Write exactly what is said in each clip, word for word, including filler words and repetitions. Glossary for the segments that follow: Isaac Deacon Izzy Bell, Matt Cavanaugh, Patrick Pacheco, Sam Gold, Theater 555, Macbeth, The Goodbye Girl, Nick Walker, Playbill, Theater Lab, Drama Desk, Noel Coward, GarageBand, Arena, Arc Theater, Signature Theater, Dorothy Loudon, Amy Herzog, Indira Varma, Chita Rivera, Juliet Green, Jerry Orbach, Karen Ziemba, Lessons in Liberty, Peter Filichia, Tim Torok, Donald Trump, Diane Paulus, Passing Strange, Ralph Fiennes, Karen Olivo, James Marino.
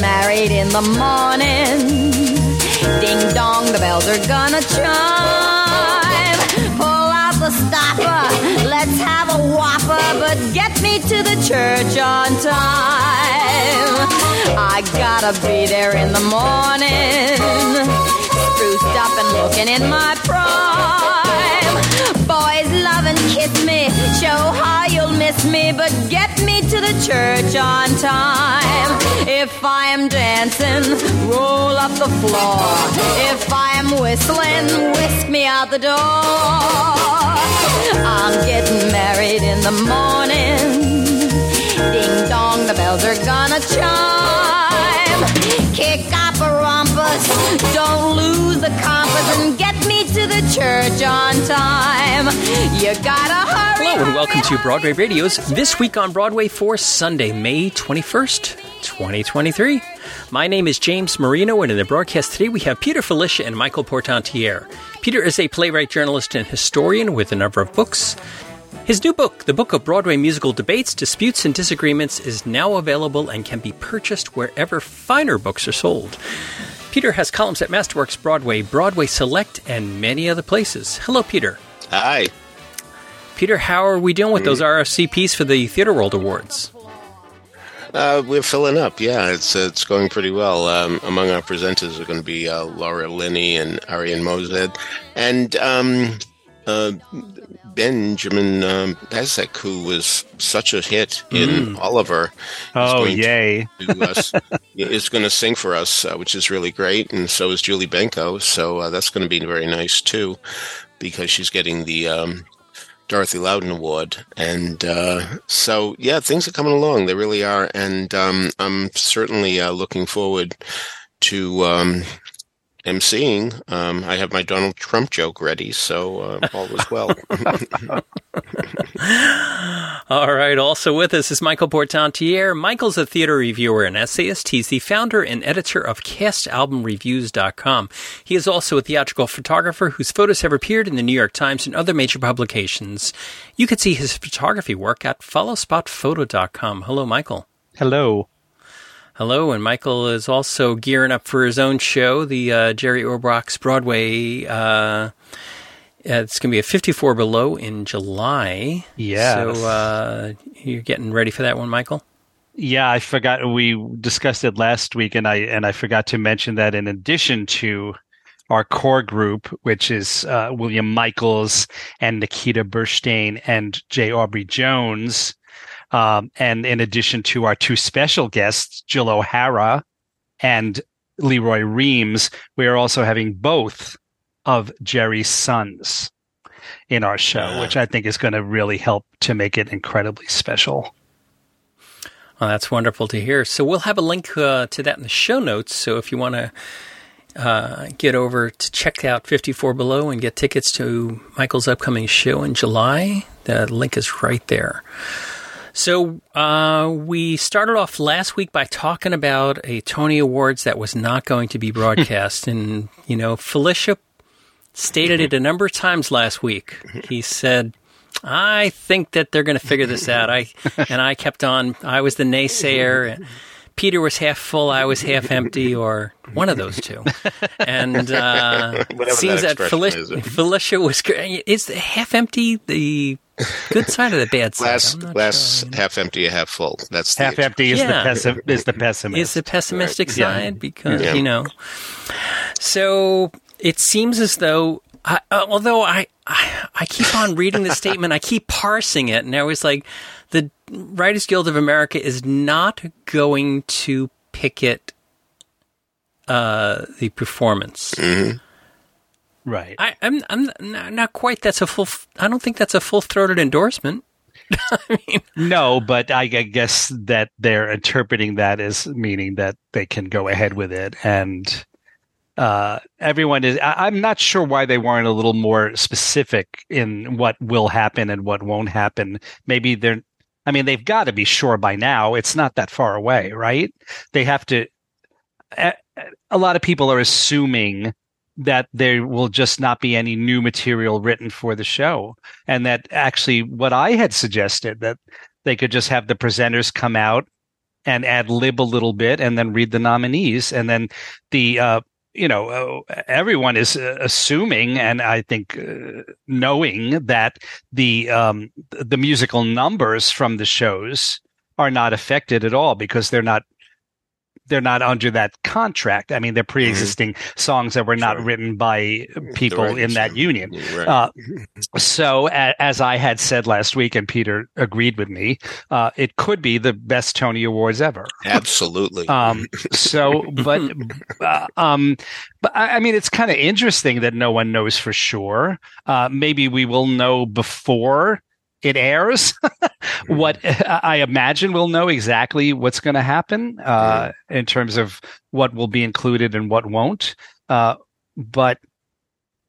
married in the morning. Ding dong, the bells are gonna chime. Pull out the stopper, let's have a whopper, but get me to the church on time. I gotta be there in the morning, spruced up and looking in my prime. Boys love and kiss me, show how you'll miss me, but get me to the church on time. If I am dancing, roll up the floor. If I am whistling, whisk me out the door. I'm getting married in the morning. Ding dong, the bells are gonna chime. Kick up a rumpus, don't lose the compass, and get me to the church on time. You gotta hurry. Hello and welcome to Broadway Radio's This Week on Broadway for Sunday, May twenty-first, twenty twenty-three. My name is James Marino, and in the broadcast today we have Peter Filichia and Michael Portantiere. Peter is a playwright, journalist, and historian with a number of books. His new book, The Book of Broadway Musical Debates, Disputes, and Disagreements, is now available and can be purchased wherever finer books are sold. Peter has columns at Masterworks Broadway, Broadway Select, and many other places. Hello, Peter. Hi. Peter, how are we doing with those R F C Ps for the Theater World Awards? Uh, we're filling up, yeah. It's uh, it's going pretty well. Um, among our presenters are going to be uh, Laura Linney and Arian Moayed, and um, uh, Benjamin um, Pasek, who was such a hit in mm. Oliver. Oh, is going yay. To do us, is going to sing for us, uh, which is really great, and so is Julie Benko, so uh, that's going to be very nice, too, because she's getting the... Um, Dorothy Loudon Award, and uh, so yeah, things are coming along. They really are, and um, I'm certainly uh, looking forward to um, emceeing. Um, I have my Donald Trump joke ready, so uh, all is well. All right. Also with us is Michael Portantiere. Michael's a theater reviewer and essayist. He's the founder and editor of cast album reviews dot com. He is also a theatrical photographer whose photos have appeared in the New York Times and other major publications. You can see his photography work at follow spot photo dot com. Hello, Michael. Hello. Hello, and Michael is also gearing up for his own show, the uh, Jerry Orbach's Broadway. Uh, it's going to be a fifty-four below in July. Yeah. So uh, you're getting ready for that one, Michael? Yeah, I forgot. We discussed it last week, and I and I forgot to mention that in addition to our core group, which is uh, William Michaels and Nikita Burstein and J. Aubrey Jones. Um, and in addition to our two special guests, Jill O'Hara and Leroy Reams, we are also having both of Jerry's sons in our show, which I think is going to really help to make it incredibly special. Well, that's wonderful to hear. So we'll have a link uh, to that in the show notes. So if you want to uh, get over to check out fifty-four below and get tickets to Michael's upcoming show in July, the link is right there. So uh, we started off last week by talking about a Tony Awards that was not going to be broadcast. And, you know, Filichia stated it a number of times last week. He said, I think that they're going to figure this out. I And I kept on. I was the naysayer. And Peter was half full. I was half empty, or one of those two. And uh, it seems that, that Filichia, Filichia was – is half empty the – good side or the bad side? Last, last sure. half empty, half full. That's half the empty is, yeah. the pessim- is the pessimist. Is the pessimistic right. side yeah. because, yeah. you know. So it seems as though, I, uh, although I, I I keep on reading the statement, I keep parsing it, and I was like, the Writers Guild of America is not going to picket uh, the performance. Mm-hmm. Right. I, I'm I'm not quite. That's a full. I don't think that's a full-throated endorsement. I mean, no, but I, I guess that they're interpreting that as meaning that they can go ahead with it, and uh, everyone is. I, I'm not sure why they weren't a little more specific in what will happen and what won't happen. Maybe they're. I mean, they've got to be sure by now. It's not that far away, right? They have to. A, a lot of people are assuming that there will just not be any new material written for the show. And that actually what I had suggested, that they could just have the presenters come out and ad lib a little bit and then read the nominees. And then the, uh, you know, uh, everyone is uh, assuming, and I think uh, knowing that the um, the musical numbers from the shows are not affected at all because they're not they're not under that contract. I mean, they're pre-existing mm-hmm. songs that were not sure. written by people right, in that union. Yeah, right. uh, so a- as I had said last week, and Peter agreed with me, uh, it could be the best Tony Awards ever. Absolutely. um, so, but, uh, um, but I, I mean, it's kind of interesting that no one knows for sure. Uh, maybe we will know before it airs. What I imagine we'll know exactly what's going to happen uh, in terms of what will be included and what won't. Uh, but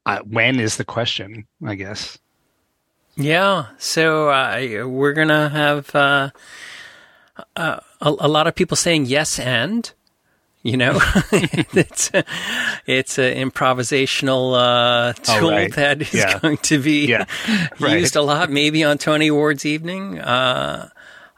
uh, when is the question, I guess. Yeah. So uh, we're going to have uh, uh, a, a lot of people saying yes and. You know, it's a, it's an improvisational uh, tool oh, right. that is yeah. going to be yeah. right. used a lot, maybe on Tony Awards evening. Uh,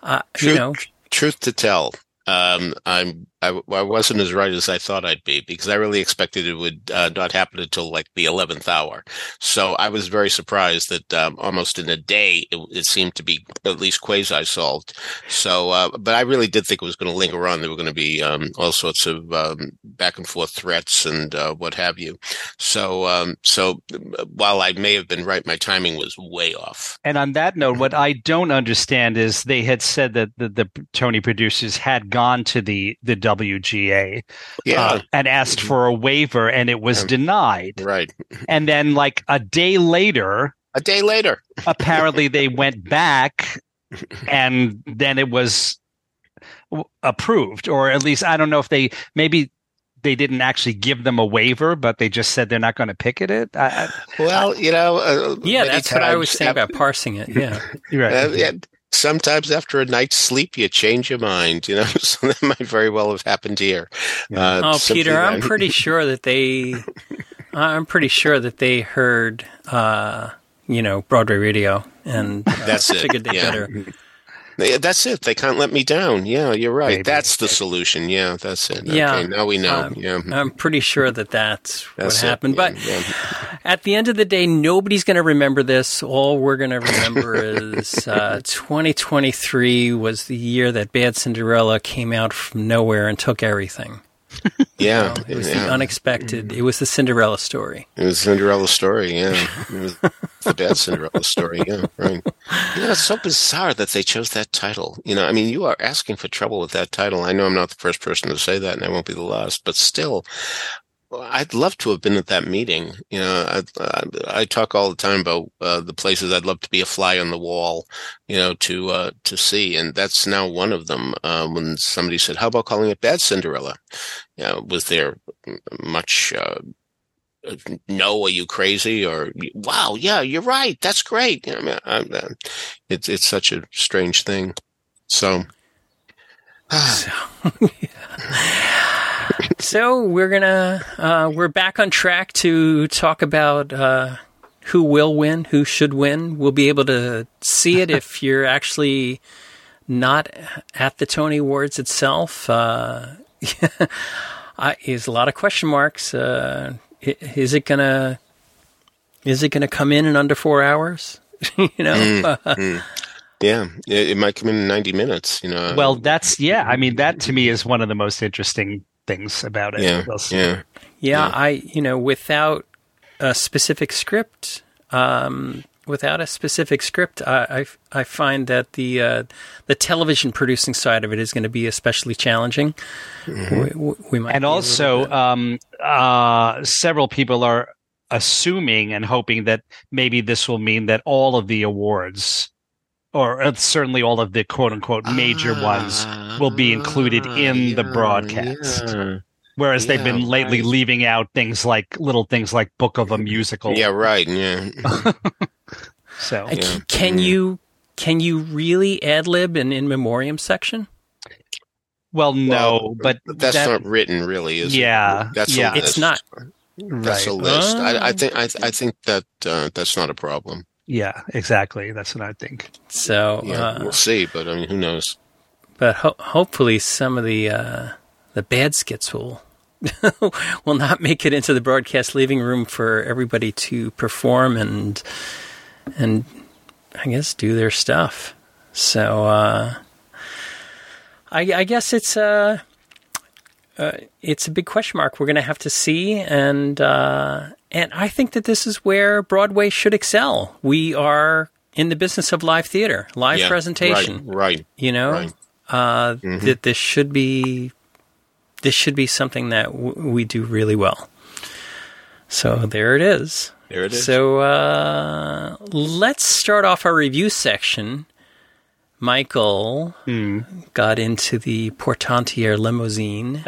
uh, truth, you know, truth to tell, um, I'm I, I wasn't as right as I thought I'd be because I really expected it would uh, not happen until like the eleventh hour. So I was very surprised that um, almost in a day it, it seemed to be at least quasi solved. So, uh, but I really did think it was going to linger on. There were going to be um, all sorts of um, back and forth threats and uh, what have you. So, um, so while I may have been right, my timing was way off. And on that note, what I don't understand is they had said that the, the Tony producers had gone to the the W G A yeah. uh, and asked for a waiver, and it was um, denied. Right. And then like a day later, a day later, apparently they went back and then it was w- approved, or at least I don't know if they, maybe they didn't actually give them a waiver, but they just said they're not going to picket it. I, I, well, you know. Uh, yeah, that's what I was saying about parsing it. Yeah. Right. Uh, yeah. Sometimes after a night's sleep, you change your mind, you know, so that might very well have happened here. Uh, oh, Peter, I'm like... pretty sure that they, I'm pretty sure that they heard, uh, you know, Broadway radio and uh, that's it. Figured they yeah. better. That's it. They can't let me down. Yeah, you're right. Maybe. That's the solution. Yeah, that's it. Yeah. Okay, now we know. Um, yeah. I'm pretty sure that that's, that's what happened. Yeah, but yeah. at the end of the day, nobody's going to remember this. All we're going to remember is uh, twenty twenty-three was the year that Bad Cinderella came out from nowhere and took everything. Yeah. You know, it was yeah. the unexpected. It was the Cinderella story. It was Cinderella story, yeah. It was the Bad Cinderella story, yeah, right. You know, it's so bizarre that they chose that title. You know, I mean, you are asking for trouble with that title. I know I'm not the first person to say that, and I won't be the last, but still... I'd love to have been at that meeting. You know, I, I, I talk all the time about uh, the places I'd love to be a fly on the wall, you know, to uh, to see, and that's now one of them. Uh, when somebody said, "How about calling it Bad Cinderella?" You know, was there much? Uh, no, are you crazy? Or wow, yeah, you're right. That's great. You know, I mean, I'm, uh, it's it's such a strange thing. So, so yeah. So we're gonna uh, we're back on track to talk about uh, who will win, who should win. We'll be able to see it if you're actually not at the Tony Awards itself. Uh, I, there's a lot of question marks. Uh, is it gonna is it gonna come in in under four hours? You know. Mm, mm. Yeah, it, it might come in ninety minutes. You know. Well, that's yeah. I mean, that to me is one of the most interesting things about it. Yeah, yeah, yeah. I, you know, without a specific script, um, without a specific script, I, I, I find that the uh, the television producing side of it is going to be especially challenging. Mm-hmm. We, we might, and also, um, uh, several people are assuming and hoping that maybe this will mean that all of the awards, or certainly all of the quote-unquote major ah, ones, will be included in yeah, the broadcast. Yeah. Whereas yeah, they've been lately right. leaving out things like little things like Book of a Musical. Yeah, right. Yeah. So yeah. can yeah. you can you really ad lib an in memoriam section? Well, no, well, but that's that, not written, really. Is yeah, it? That's yeah, it's not. That's right. a list. Uh, I, I think I, I think that uh, that's not a problem. Yeah, exactly. That's what I think. So yeah, uh, we'll see, but I mean, who knows? But ho- hopefully some of the uh, the bad skits will will not make it into the broadcast living room for everybody to perform and and I guess do their stuff. So uh, I, I guess it's uh, uh, it's a big question mark. We're going to have to see, and uh, and I think that this is where Broadway should excel. We are in the business of live theater, live yeah, presentation, right? right you know. Right. Uh, mm-hmm. That this should be, this should be something that w- we do really well. So there it is. There it is. So uh, let's start off our review section. Michael mm. got into the Portantiere limousine,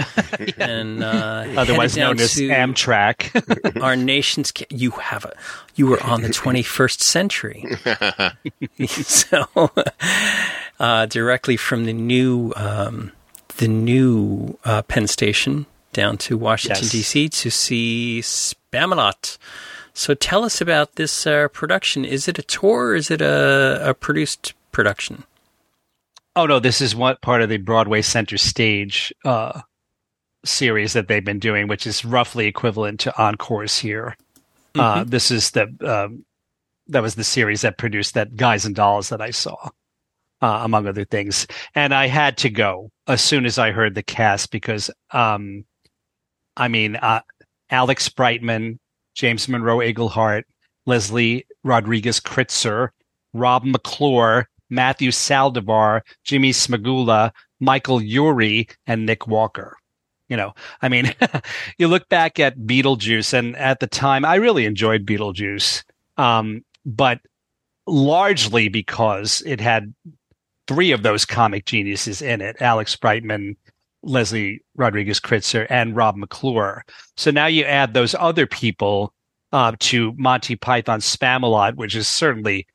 and uh, otherwise known as Amtrak. Our nation's ca- you have a you were on the twenty-first century, so uh, directly from the new um, the new uh, Penn Station down to Washington yes. D C to see Spamalot. So tell us about this uh, production. Is it a tour? Is it a, a produced production? Oh, no, this is one part of the Broadway Center Stage uh, series that they've been doing, which is roughly equivalent to Encores here. Mm-hmm. Uh, this is the, um, that was the series that produced that Guys and Dolls that I saw, uh, among other things. And I had to go as soon as I heard the cast because, um, I mean, uh, Alex Brightman, James Monroe Iglehart, Leslie Rodriguez Kritzer, Rob McClure, Matthew Saldivar, Jimmy Smagula, Michael Urie, and Nick Walker. You know, I mean, you look back at Beetlejuice, and at the time, I really enjoyed Beetlejuice, um, but largely because it had three of those comic geniuses in it, Alex Brightman, Leslie Rodriguez Kritzer, and Rob McClure. So now you add those other people uh, to Monty Python's Spamalot, which is certainly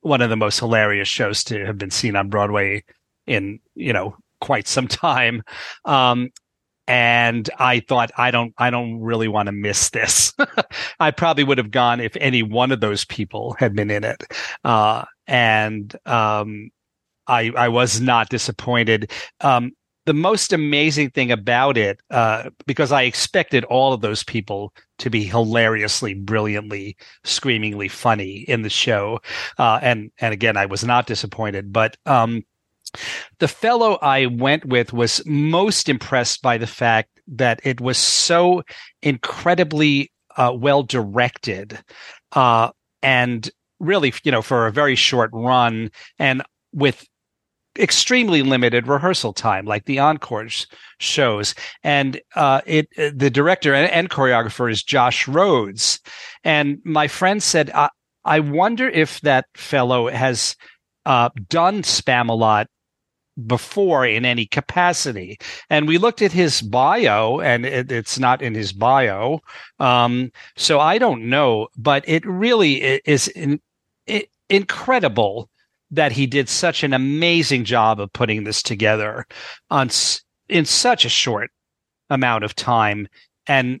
one of the most hilarious shows to have been seen on Broadway in, you know, quite some time. Um, and I thought, I don't, I don't really want to miss this. I probably would have gone if any one of those people had been in it. Uh, and um, I, I was not disappointed. Um, the most amazing thing about it, uh, because I expected all of those people to be hilariously, brilliantly, screamingly funny in the show. Uh, and, and again, I was not disappointed. But um, the fellow I went with was most impressed by the fact that it was so incredibly uh, well-directed uh, and really, you know, for a very short run and with extremely limited rehearsal time, like the Encore shows. And uh, it, the director and, and choreographer is Josh Rhodes. And my friend said, I, I wonder if that fellow has uh, done Spamalot before in any capacity. And we looked at his bio, and it, it's not in his bio. Um, so I don't know, but it really is in, it, incredible that he did such an amazing job of putting this together on in such a short amount of time and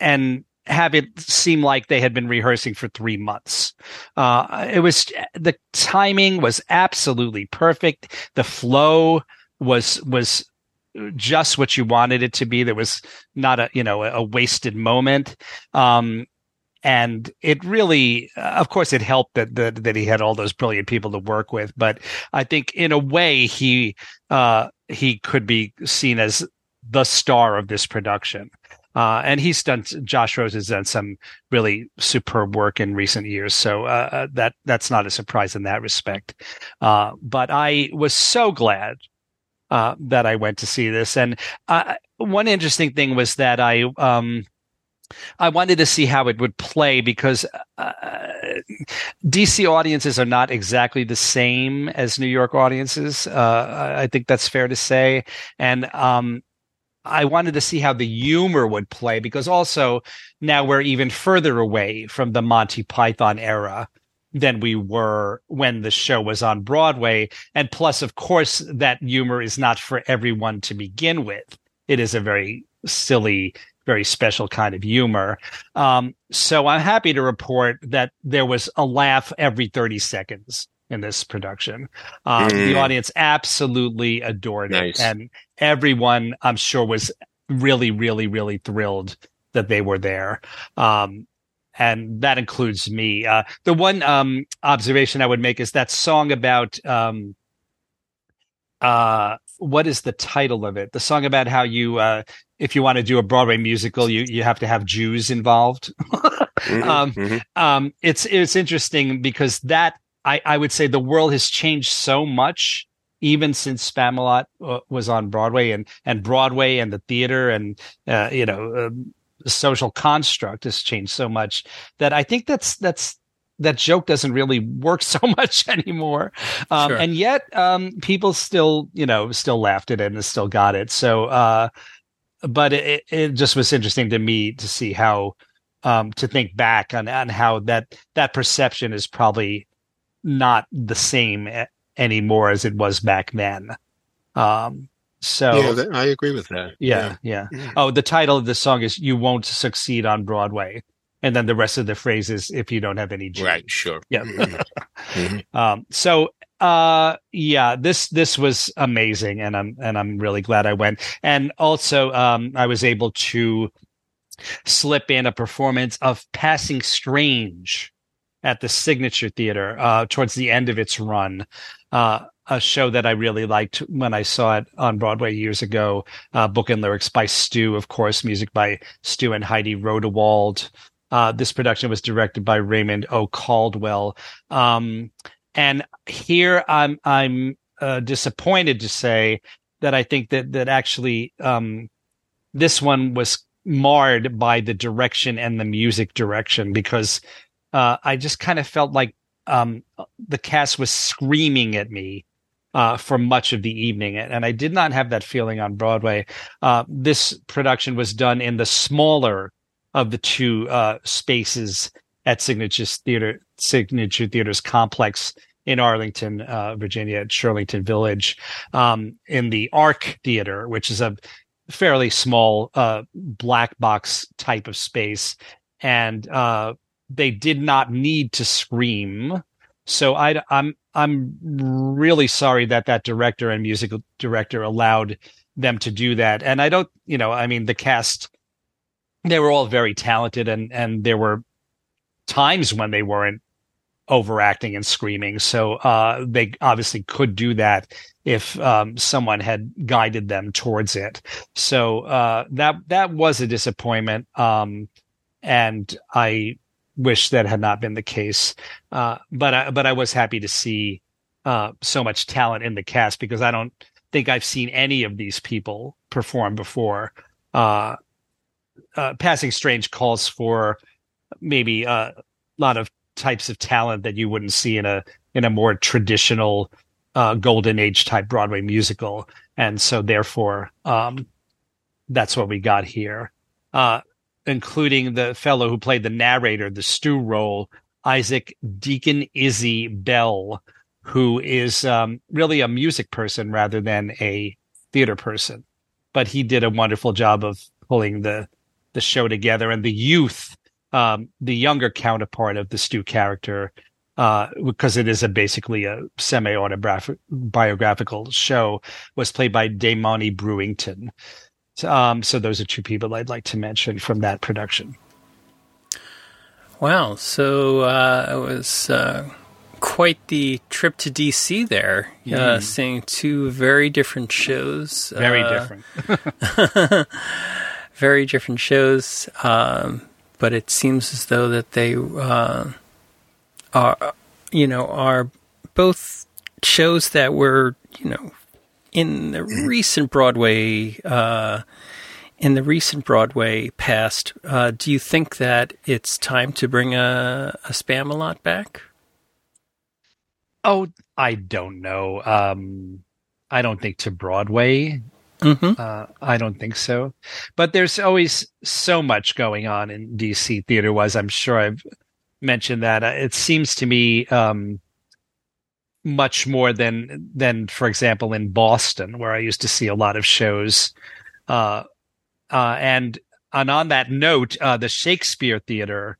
and have it seem like they had been rehearsing for three months. Uh, it was the timing was absolutely perfect. The flow was was just what you wanted it to be. There was not a you know a, a wasted moment. Um, And it really, uh, of course, it helped that, that that he had all those brilliant people to work with. But I think, in a way, he uh, he could be seen as the star of this production. Uh, and he's done. Josh Rose has done some really superb work in recent years, so uh, that that's not a surprise in that respect. Uh, but I was so glad uh, that I went to see this. And uh, one interesting thing was that I. Um, I wanted to see how it would play because uh, D C audiences are not exactly the same as New York audiences. Uh, I think that's fair to say. And um, I wanted to see how the humor would play because also now we're even further away from the Monty Python era than we were when the show was on Broadway. And plus, of course, that humor is not for everyone to begin with. It is a very silly very special kind of humor. Um, so I'm happy to report that there was a laugh every thirty seconds in this production. Um, mm. The audience absolutely adored nice. it. And everyone, I'm sure, was really, really, really thrilled that they were there. Um, and that includes me. Uh, the one um, observation I would make is that song about um, uh, what is the title of it? The song about how you, uh, if you want to do a Broadway musical, you, you have to have Jews involved. mm-hmm. Um, mm-hmm. Um, it's, it's interesting because that, I, I would say the world has changed so much, even since Spamalot uh, was on Broadway, and, and Broadway and the theater and, uh, you know, uh, the social construct has changed so much that I think that's, that's, that joke doesn't really work so much anymore. Um, sure. And yet, um, people still, you know, still laughed at it and still got it. So, uh, but it, it just was interesting to me to see how, um, to think back on, on how that, that perception is probably not the same anymore as it was back then. Um, so yeah, that, I agree with that. Yeah, yeah. yeah. Oh, the title of the song is "You Won't Succeed on Broadway," and then the rest of the phrase is "If you don't have any G." Right. Sure. Yeah. mm-hmm. um, so, uh, yeah, this this was amazing, and I'm and I'm really glad I went. And also, um, I was able to slip in a performance of "Passing Strange" at the Signature Theater uh, towards the end of its run, uh, a show that I really liked when I saw it on Broadway years ago, uh, book and lyrics by Stew, of course, music by Stew and Heidi Rodewald. Uh, this production was directed by Raymond O. Caldwell. Um, and here I'm I'm uh, disappointed to say that I think that, that actually um, this one was marred by the direction and the music direction, because Uh, I just kind of felt like um, the cast was screaming at me uh, for much of the evening, and I did not have that feeling on Broadway. Uh, this production was done in the smaller of the two uh, spaces at Signature Theater, Signature Theater's complex in Arlington, uh, Virginia, at Shirlington Village, um, in the Arc Theater, which is a fairly small uh, black box type of space, and uh, they did not need to scream. So I, I'm, I'm really sorry that that director and musical director allowed them to do that. And I don't, you know, I mean, the cast, they were all very talented, and, and there were times when they weren't overacting and screaming. So uh, they obviously could do that if um, someone had guided them towards it. So uh, that, that was a disappointment. Um, and I, wish that had not been the case, uh, but I, but I was happy to see uh, so much talent in the cast, because I don't think I've seen any of these people perform before. Uh, uh, Passing Strange calls for maybe a lot of types of talent that you wouldn't see in a in a more traditional uh, Golden Age type Broadway musical, and so therefore um, that's what we got here. Uh, including the fellow who played the narrator, the Stew role, Isaac Deacon Izzy Bell, who is um, really a music person rather than a theater person. But he did a wonderful job of pulling the, the show together. And the youth, um, the younger counterpart of the Stew character, uh, because it is a basically a semi-autobiographical show, was played by Damani Brewington. Um, so those are two people I'd like to mention from that production. Wow. So uh, it was uh, quite the trip to D C there, mm. uh, seeing two very different shows. Very uh, different. very different shows. Um, but it seems as though that they uh, are, you know, are both shows that were, you know, in the recent Broadway, uh, in the recent Broadway past, uh, do you think that it's time to bring a, a Spamalot back? Oh, I don't know. Um, I don't think to Broadway. Mm-hmm. Uh, I don't think so. But there's always so much going on in D C theater-wise. I'm sure I've mentioned that. It seems to me... Um, much more than, than, for example, in Boston, where I used to see a lot of shows. Uh, uh, and, and on that note, uh, the Shakespeare Theater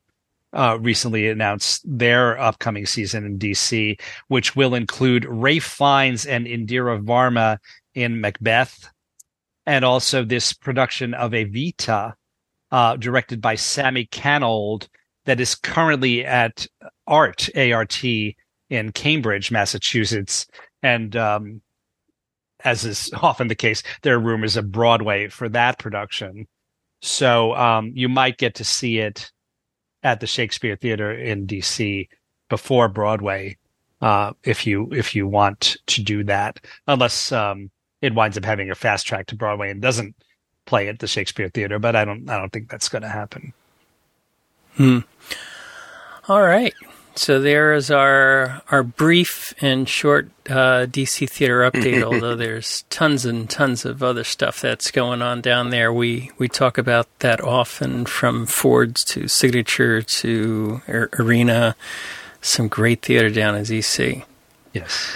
uh, recently announced their upcoming season in D C, which will include Ralph Fiennes and Indira Varma in Macbeth, and also this production of Evita, uh, directed by Sammy Canold, that is currently at ART, A R T, in Cambridge, Massachusetts. And um, as is often the case, there are rumors of Broadway for that production. So um, you might get to see it at the Shakespeare Theater in D C before Broadway, uh, if you if you want to do that, unless um, it winds up having a fast track to Broadway and doesn't play at the Shakespeare Theater. But I don't I don't think that's going to happen. Hmm. All right. So there is our our brief and short uh, D C theater update, although there's tons and tons of other stuff that's going on down there. We we talk about that often, from Ford's to Signature to Ar- Arena. Some great theater down in D C. Yes.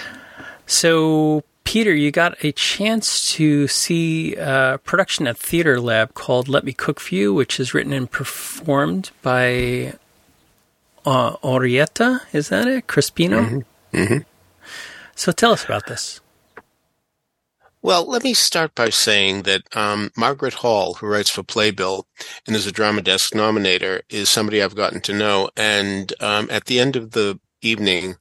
So, Peter, you got a chance to see a production at Theater Lab called Let Me Cook For You, which is written and performed by uh, Orietta, is that it? Crispino? Mm-hmm. Mm-hmm. So tell us about this. Well, let me start by saying that um, Margaret Hall, who writes for Playbill and is a Drama Desk nominator, is somebody I've gotten to know. And um, at the end of the evening,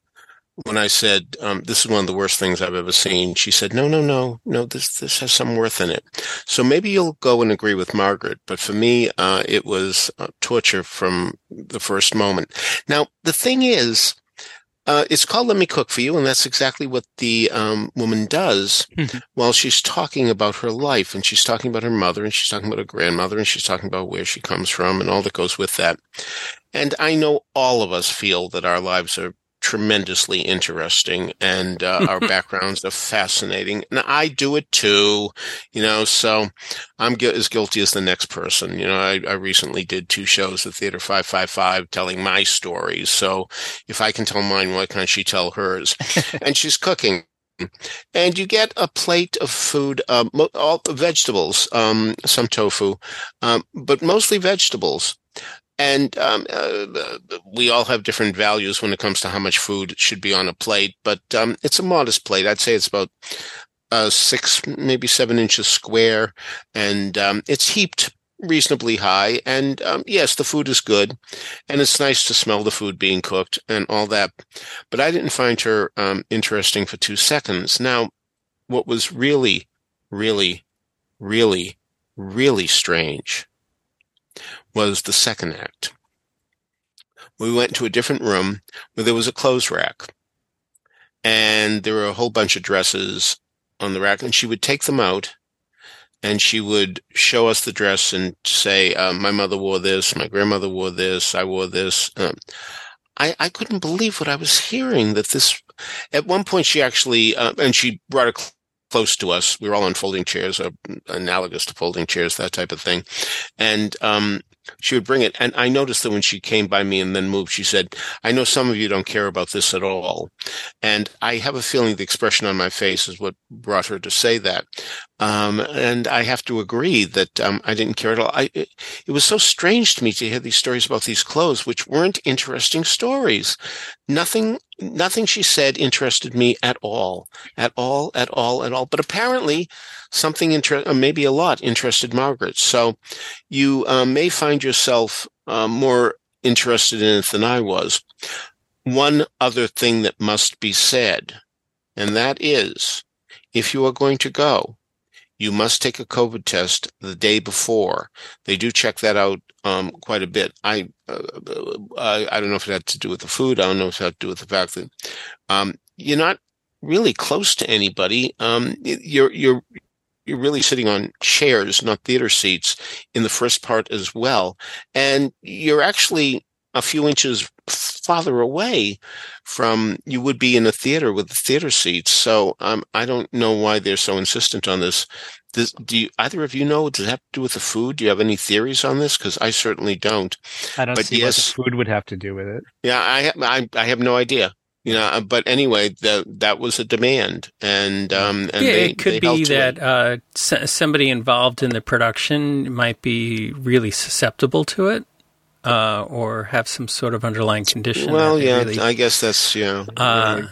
when I said, um, this is one of the worst things I've ever seen, she said, no, no, no, no, this this has some worth in it. So maybe you'll go and agree with Margaret. But for me, uh, it was uh, torture from the first moment. Now, the thing is, uh, it's called Let Me Cook For You, and that's exactly what the um, woman does mm-hmm. while she's talking about her life. And she's talking about her mother, and she's talking about her grandmother, and she's talking about where she comes from and all that goes with that. And I know all of us feel that our lives are tremendously interesting, and uh, our backgrounds are fascinating, and I do it too, you know, so I'm gu- as guilty as the next person. You know, I, I recently did two shows at Theater five five five telling my stories, so if I can tell mine, why can't she tell hers? And she's cooking, and you get a plate of food, um, all vegetables, um, some tofu, um, but mostly vegetables. And um, uh, we all have different values when it comes to how much food should be on a plate, but um, it's a modest plate. I'd say it's about uh, six, maybe seven inches square, and um, it's heaped reasonably high. And um, yes, the food is good, and it's nice to smell the food being cooked and all that. But I didn't find her um, interesting for two seconds. Now, what was really, really, really, really strange was the second act. We went to a different room where there was a clothes rack, and there were a whole bunch of dresses on the rack, and she would take them out, and she would show us the dress and say, uh, my mother wore this, my grandmother wore this, I wore this. Um, I, I couldn't believe what I was hearing, that this, at one point she actually, uh, and she brought a cl- close to us. We were all on folding chairs, uh, analogous to folding chairs, that type of thing. And um, she would bring it. And I noticed that when she came by me and then moved, she said, I know some of you don't care about this at all. And I have a feeling the expression on my face is what brought her to say that. Um, and I have to agree that um, I didn't care at all. I, it, it was so strange to me to hear these stories about these clothes, which weren't interesting stories. Nothing Nothing she said interested me at all, at all, at all, at all. But apparently something, inter- maybe a lot, interested Margaret. So you uh, may find yourself uh, more interested in it than I was. One other thing that must be said, and that is, if you are going to go, you must take a COVID test the day before. They do check that out um, quite a bit. I, uh, I I don't know if it had to do with the food. I don't know if it had to do with the fact that um, you're not really close to anybody. Um, you're you're you're really sitting on chairs, not theater seats, in the first part as well, and you're actually a few inches farther away from you would be in a theater with the theater seats. So um, I don't know why they're so insistent on this. Does, do you, either of you know, does it have to do with the food? Do you have any theories on this? Because I certainly don't. I don't but see yes, what the food would have to do with it. Yeah, I, I, I have no idea. You know, but anyway, the, that was a demand, and um, and yeah, they, it could they be that uh, s- somebody involved in the production might be really susceptible to it. uh, or have some sort of underlying condition. Well, yeah, really, I guess that's, you know. Uh, really.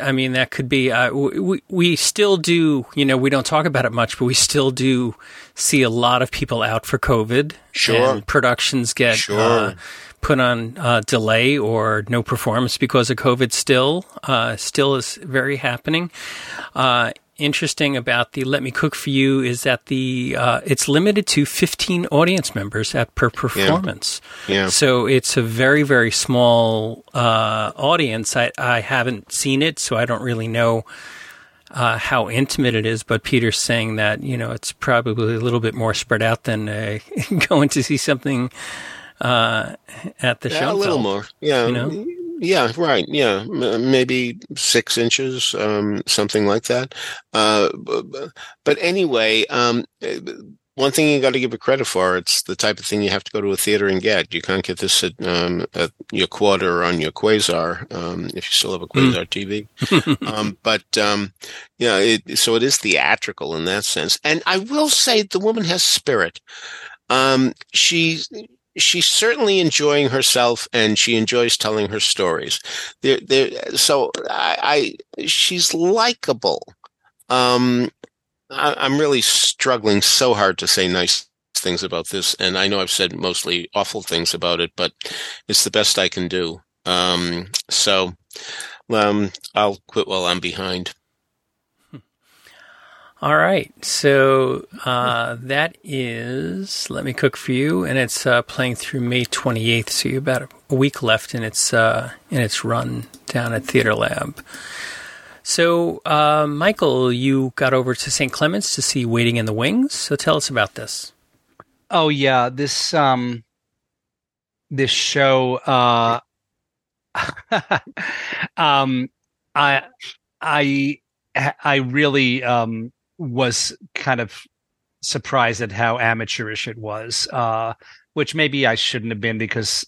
I mean, that could be, uh, we, we still do, you know, we don't talk about it much, but we still do see a lot of people out for COVID. Sure. And productions get sure. uh, put on uh, delay or no performance because of COVID still, uh, still is very happening. Uh Interesting about the Let Me Cook For You is that the uh, it's limited to fifteen audience members at per performance. Yeah. Yeah. So it's a very, very small uh, audience. I, I haven't seen it, so I don't really know uh, how intimate it is. But Peter's saying that, you know, it's probably a little bit more spread out than uh, going to see something uh, at the yeah, Schoenfeld. A little more. Yeah. You know? Yeah, right. Yeah, maybe six inches, um, something like that. Uh, but anyway, um, one thing you got to give it credit for, it's the type of thing you have to go to a theater and get. You can't get this at, um, at your quarter or on your Quasar, um, if you still have a Quasar mm. T V. um, but, um, yeah, it, so it is theatrical in that sense. And I will say the woman has spirit. Um, she... She's certainly enjoying herself, and she enjoys telling her stories. They're, they're, so I, I, she's likable. Um, I, I'm really struggling so hard to say nice things about this, and I know I've said mostly awful things about it, but it's the best I can do. Um, so um, I'll quit while I'm behind. All right, so uh, that is Let Me Cook For You, and it's uh, playing through May twenty-eighth, so you have about a week left in its uh, in its run down at Theater Lab. So, uh, Michael, you got over to Saint Clement's to see Waiting in the Wings, so tell us about this. Oh, yeah, this, um, this show, uh, um, I, I, I really... Um, was kind of surprised at how amateurish it was, uh, which maybe I shouldn't have been, because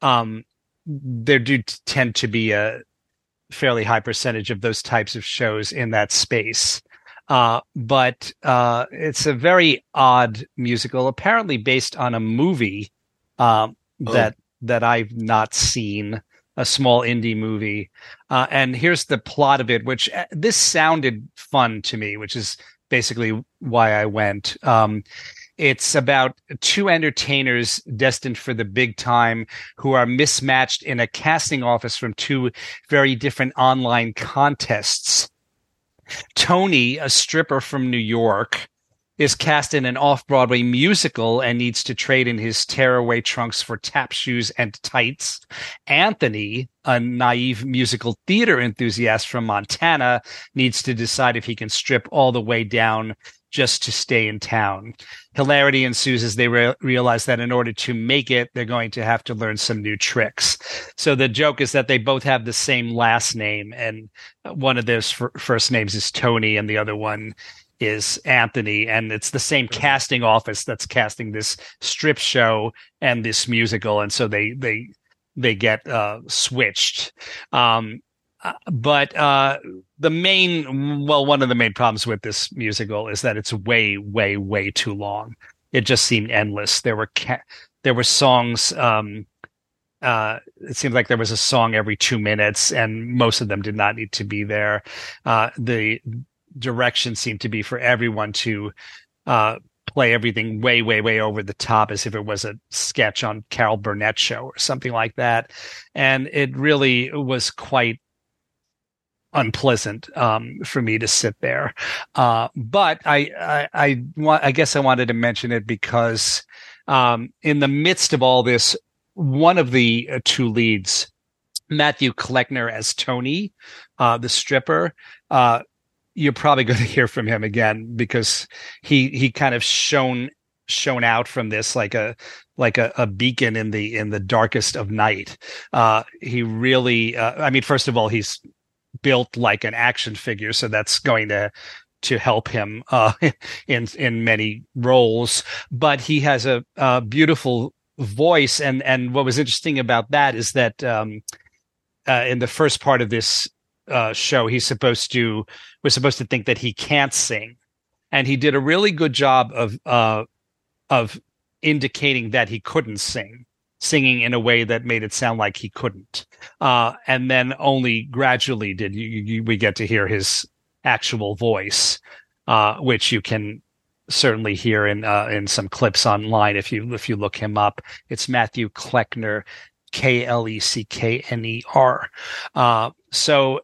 um, there do tend to be a fairly high percentage of those types of shows in that space. Uh, but uh, it's a very odd musical, apparently based on a movie um, oh. that that I've not seen, a small indie movie. Uh, and here's the plot of it, which uh, this sounded fun to me, which is basically why I went. Um, it's about two entertainers destined for the big time who are mismatched in a casting office from two very different online contests. Tony, a stripper from New York, is cast in an off-Broadway musical and needs to trade in his tearaway trunks for tap shoes and tights. Anthony, a naive musical theater enthusiast from Montana, needs to decide if he can strip all the way down just to stay in town. Hilarity ensues as they re- realize that in order to make it, they're going to have to learn some new tricks. So the joke is that they both have the same last name, and one of their f- first names is Tony and the other one is Anthony, and it's the same casting office that's casting this strip show and this musical, and so they they they get uh, switched. Um, but uh, the main, well, one of the main problems with this musical is that it's way, way, way too long. It just seemed endless. There were ca- there were songs. Um, Uh, it seemed like there was a song every two minutes, and most of them did not need to be there. Uh, the direction seemed to be for everyone to uh, play everything way, way, way over the top, as if it was a sketch on Carol Burnett's show or something like that. And it really was quite unpleasant um, for me to sit there. Uh, but I, I, I, wa- I guess I wanted to mention it because um, in the midst of all this, one of the uh, two leads, Matthew Kleckner as Tony, uh, the stripper, uh, you're probably going to hear from him again, because he, he kind of shone shone out from this like a like a, a beacon in the in the darkest of night. Uh, he really, uh, I mean, first of all, he's built like an action figure, so that's going to to help him uh, in in many roles. But he has a, a beautiful voice, and and what was interesting about that is that um, uh, in the first part of this Uh, show, he's supposed to was supposed to think that he can't sing, and he did a really good job of uh, of indicating that he couldn't sing. singing in a way that made it sound like he couldn't. Uh, and then only gradually did you, you, we get to hear his actual voice, uh, which you can certainly hear in uh, in some clips online if you if you look him up. It's Matthew Kleckner, K L E C K N E R. Uh, so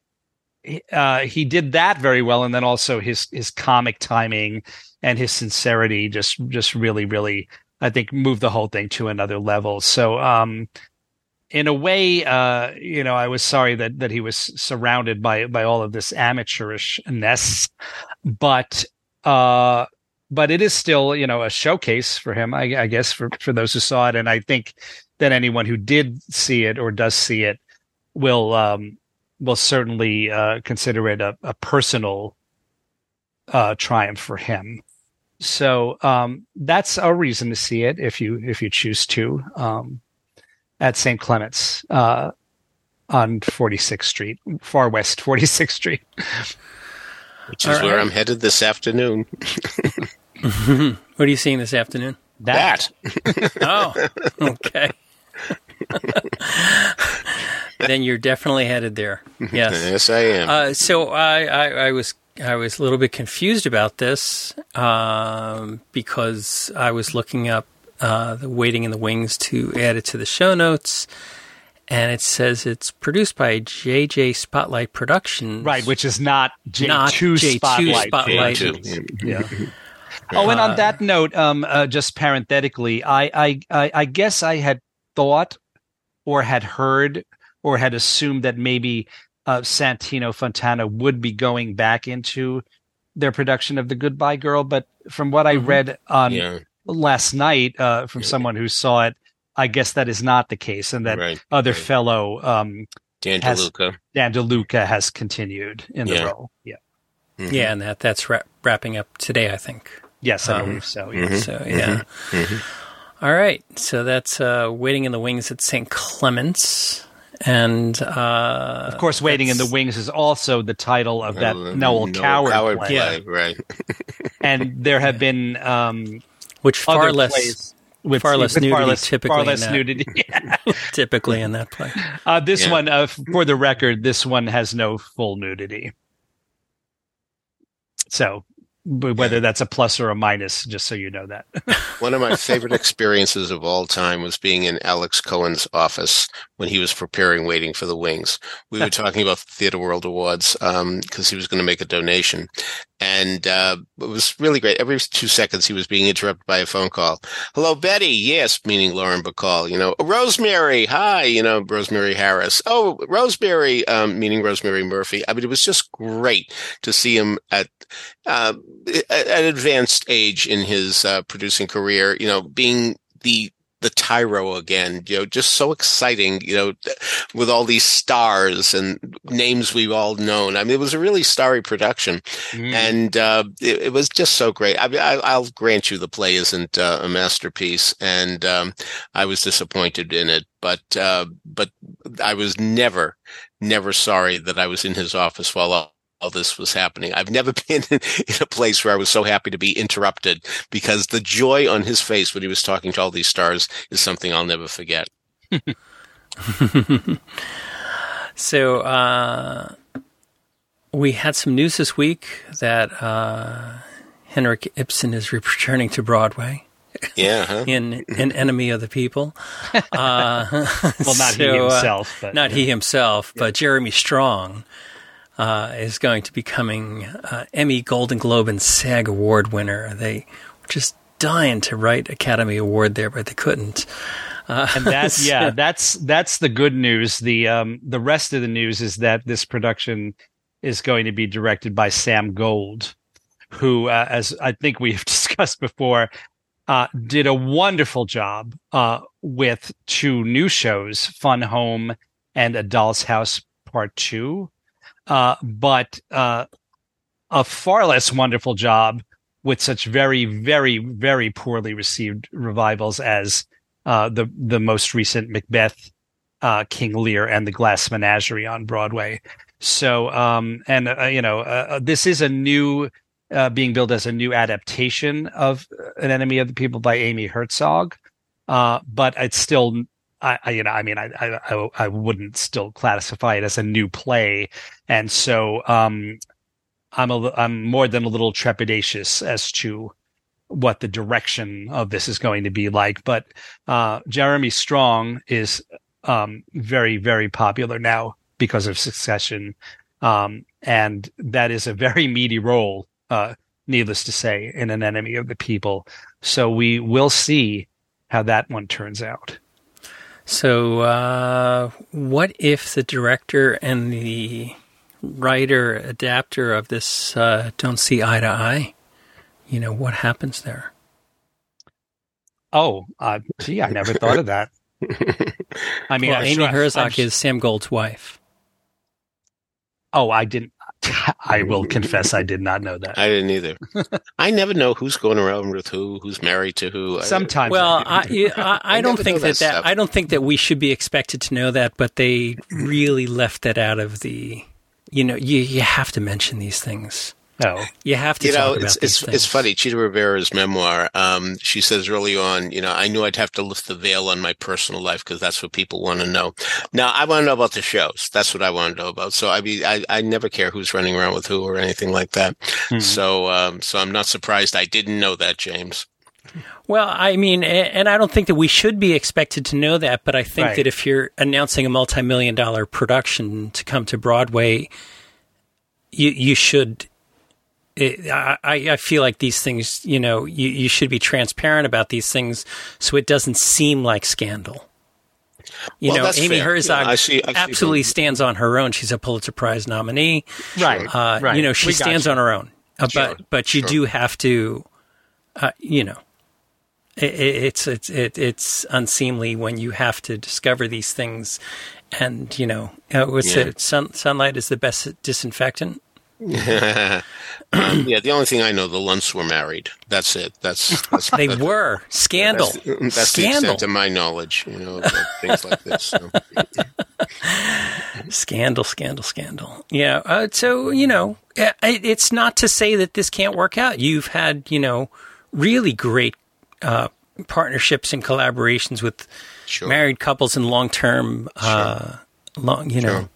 uh, he did that very well, and then also his his comic timing and his sincerity just just really really. I think moved the whole thing to another level. So, um, in a way, uh, you know, I was sorry that that he was surrounded by by all of this amateurishness, but uh, but it is still, you know, a showcase for him, I, I guess, for for those who saw it. And I think that anyone who did see it or does see it will um, will certainly uh, consider it a, a personal uh, triumph for him. So um, that's a reason to see it if you if you choose to um, at Saint Clement's uh, on forty-sixth Street, far west forty-sixth Street. Which is right. Where I'm headed this afternoon. What are you seeing this afternoon? That. that. Oh, okay. Then you're definitely headed there. Yes, yes I am. Uh, so I, I, I was I was a little bit confused about this um, because I was looking up uh, the Waiting in the Wings to add it to the show notes, and it says it's produced by J J Spotlight Productions. Right, which is not J two, not J two Spotlight. Spotlight. J two. Yeah. Oh, and on that note, um, uh, just parenthetically, I, I, I, I guess I had thought or had heard or had assumed that maybe Uh, Santino Fontana would be going back into their production of The Goodbye Girl, but from what I mm-hmm. read on yeah. last night uh, from yeah. someone who saw it, I guess that is not the case, and that right. other right. fellow um, Dan DeLuca has, Dan DeLuca has continued in yeah. the role. Yeah, mm-hmm. yeah, and that that's ra- wrapping up today, I think. Yes, I um, believe so. Yeah. Mm-hmm. So yeah. Mm-hmm. All right, so that's uh, Waiting in the Wings at Saint Clement's. And uh, of course, Waiting in the Wings is also the title of that uh, Noel, Noel Coward, Coward play, yeah. right? And there have been um, which far less, with far less with nudity, far less, typically far less in that, nudity, yeah. typically in that play. Uh, this yeah. one, uh, for the record, this one has no full nudity. So, whether that's a plus or a minus, just so you know that. One of my favorite experiences of all time was being in Alex Cohen's office when he was preparing Waiting for the Wings. We were talking about the Theatre World Awards um, because he was going to make a donation. And uh, it was really great. Every two seconds, he was being interrupted by a phone call. Hello, Betty. Yes, meaning Lauren Bacall. You know, Rosemary. Hi. You know, Rosemary Harris. Oh, Rosemary, um, meaning Rosemary Murphy. I mean, it was just great to see him at uh, an advanced age in his uh, producing career. You know, being the the Tyro again. You know, just so exciting. You know, with all these stars and names we've all known. I mean, it was a really starry production. Mm. And uh, it, it was just so great. I, I, I'll grant you the play isn't uh, a masterpiece, and um, I was disappointed in it. But uh, but I was never, never sorry that I was in his office while all, all this was happening. I've never been in, in a place where I was so happy to be interrupted, because the joy on his face when he was talking to all these stars is something I'll never forget. So, uh... we had some news this week that uh, Henrik Ibsen is returning to Broadway. Yeah, huh? in in Enemy of the People. Uh, well, not so, he himself, but, not yeah. he himself, but yeah. Jeremy Strong uh, is going to be coming uh, Emmy, Golden Globe, and SAG Award winner. They were just dying to write Academy Award there, but they couldn't. Uh, and that's yeah, that's that's the good news. The um, the rest of the news is that this production is going to be directed by Sam Gold, who, uh, as I think we have discussed before, uh, did a wonderful job uh, with two new shows, Fun Home and A Doll's House Part two, uh, but uh, a far less wonderful job with such very, very, very poorly received revivals as uh, the, the most recent Macbeth, uh, King Lear, and The Glass Menagerie on Broadway. So, um, and, uh, you know, uh, this is a new, uh, being billed as a new adaptation of An Enemy of the People by Amy Herzog, uh, but it's still I, I you know, I mean, I, I, I wouldn't still classify it as a new play. And so um, I'm a, I'm more than a little trepidatious as to what the direction of this is going to be like. But uh, Jeremy Strong is um, very, very popular now because of Succession. Um, and that is a very meaty role, uh, needless to say, in An Enemy of the People. So we will see how that one turns out. So uh, what if the director and the writer adapter of this uh, don't see eye to eye? You know, what happens there? Oh, uh, gee, I never thought of that. I mean, well, I'm Amy sure, Herzog I'm is sure. Sam Gold's wife. Oh, I didn't. I will confess I did not know that. I didn't either. I never know who's going around with who, who's married to who. Sometimes. Well, I, I, I, I don't think that, that I don't think that we should be expected to know that, but they really left that out of the, you know, you, you have to mention these things. No. You have to you know, talk about it's, these it's, things. It's funny. Chita Rivera's memoir, um, she says early on, you know, I knew I'd have to lift the veil on my personal life because that's what people want to know. Now, I want to know about the shows. That's what I want to know about. So I mean, I, I never care who's running around with who or anything like that. Mm-hmm. So, um, so I'm not surprised I didn't know that, James. Well, I mean, and I don't think that we should be expected to know that, but I think right. that if you're announcing a multi-million dollar production to come to Broadway, you you should... It, I, I feel like these things, you know, you, you should be transparent about these things so it doesn't seem like scandal. You well, know, Amy fair. Herzog yeah, I see, I absolutely see stands on her own. She's a Pulitzer Prize nominee. Right. Uh, right. You know, she we stands on her own. Uh, sure. But but you sure. do have to, uh, you know, it, it, it's, it's, it, it's unseemly when you have to discover these things. And, you know, uh, what's yeah. it? Sun, sunlight is the best disinfectant. Yeah. Um, yeah, the only thing I know, the Lunts were married. That's it. That's, that's they that's, were scandal. That's, the, that's scandal. The extent of my knowledge, you know, about things like this. So. Scandal, scandal, scandal. Yeah. Uh, so you know, it, it's not to say that this can't work out. You've had, you know, really great uh, partnerships and collaborations with sure. married couples and long-term, uh, sure. long, you sure. know.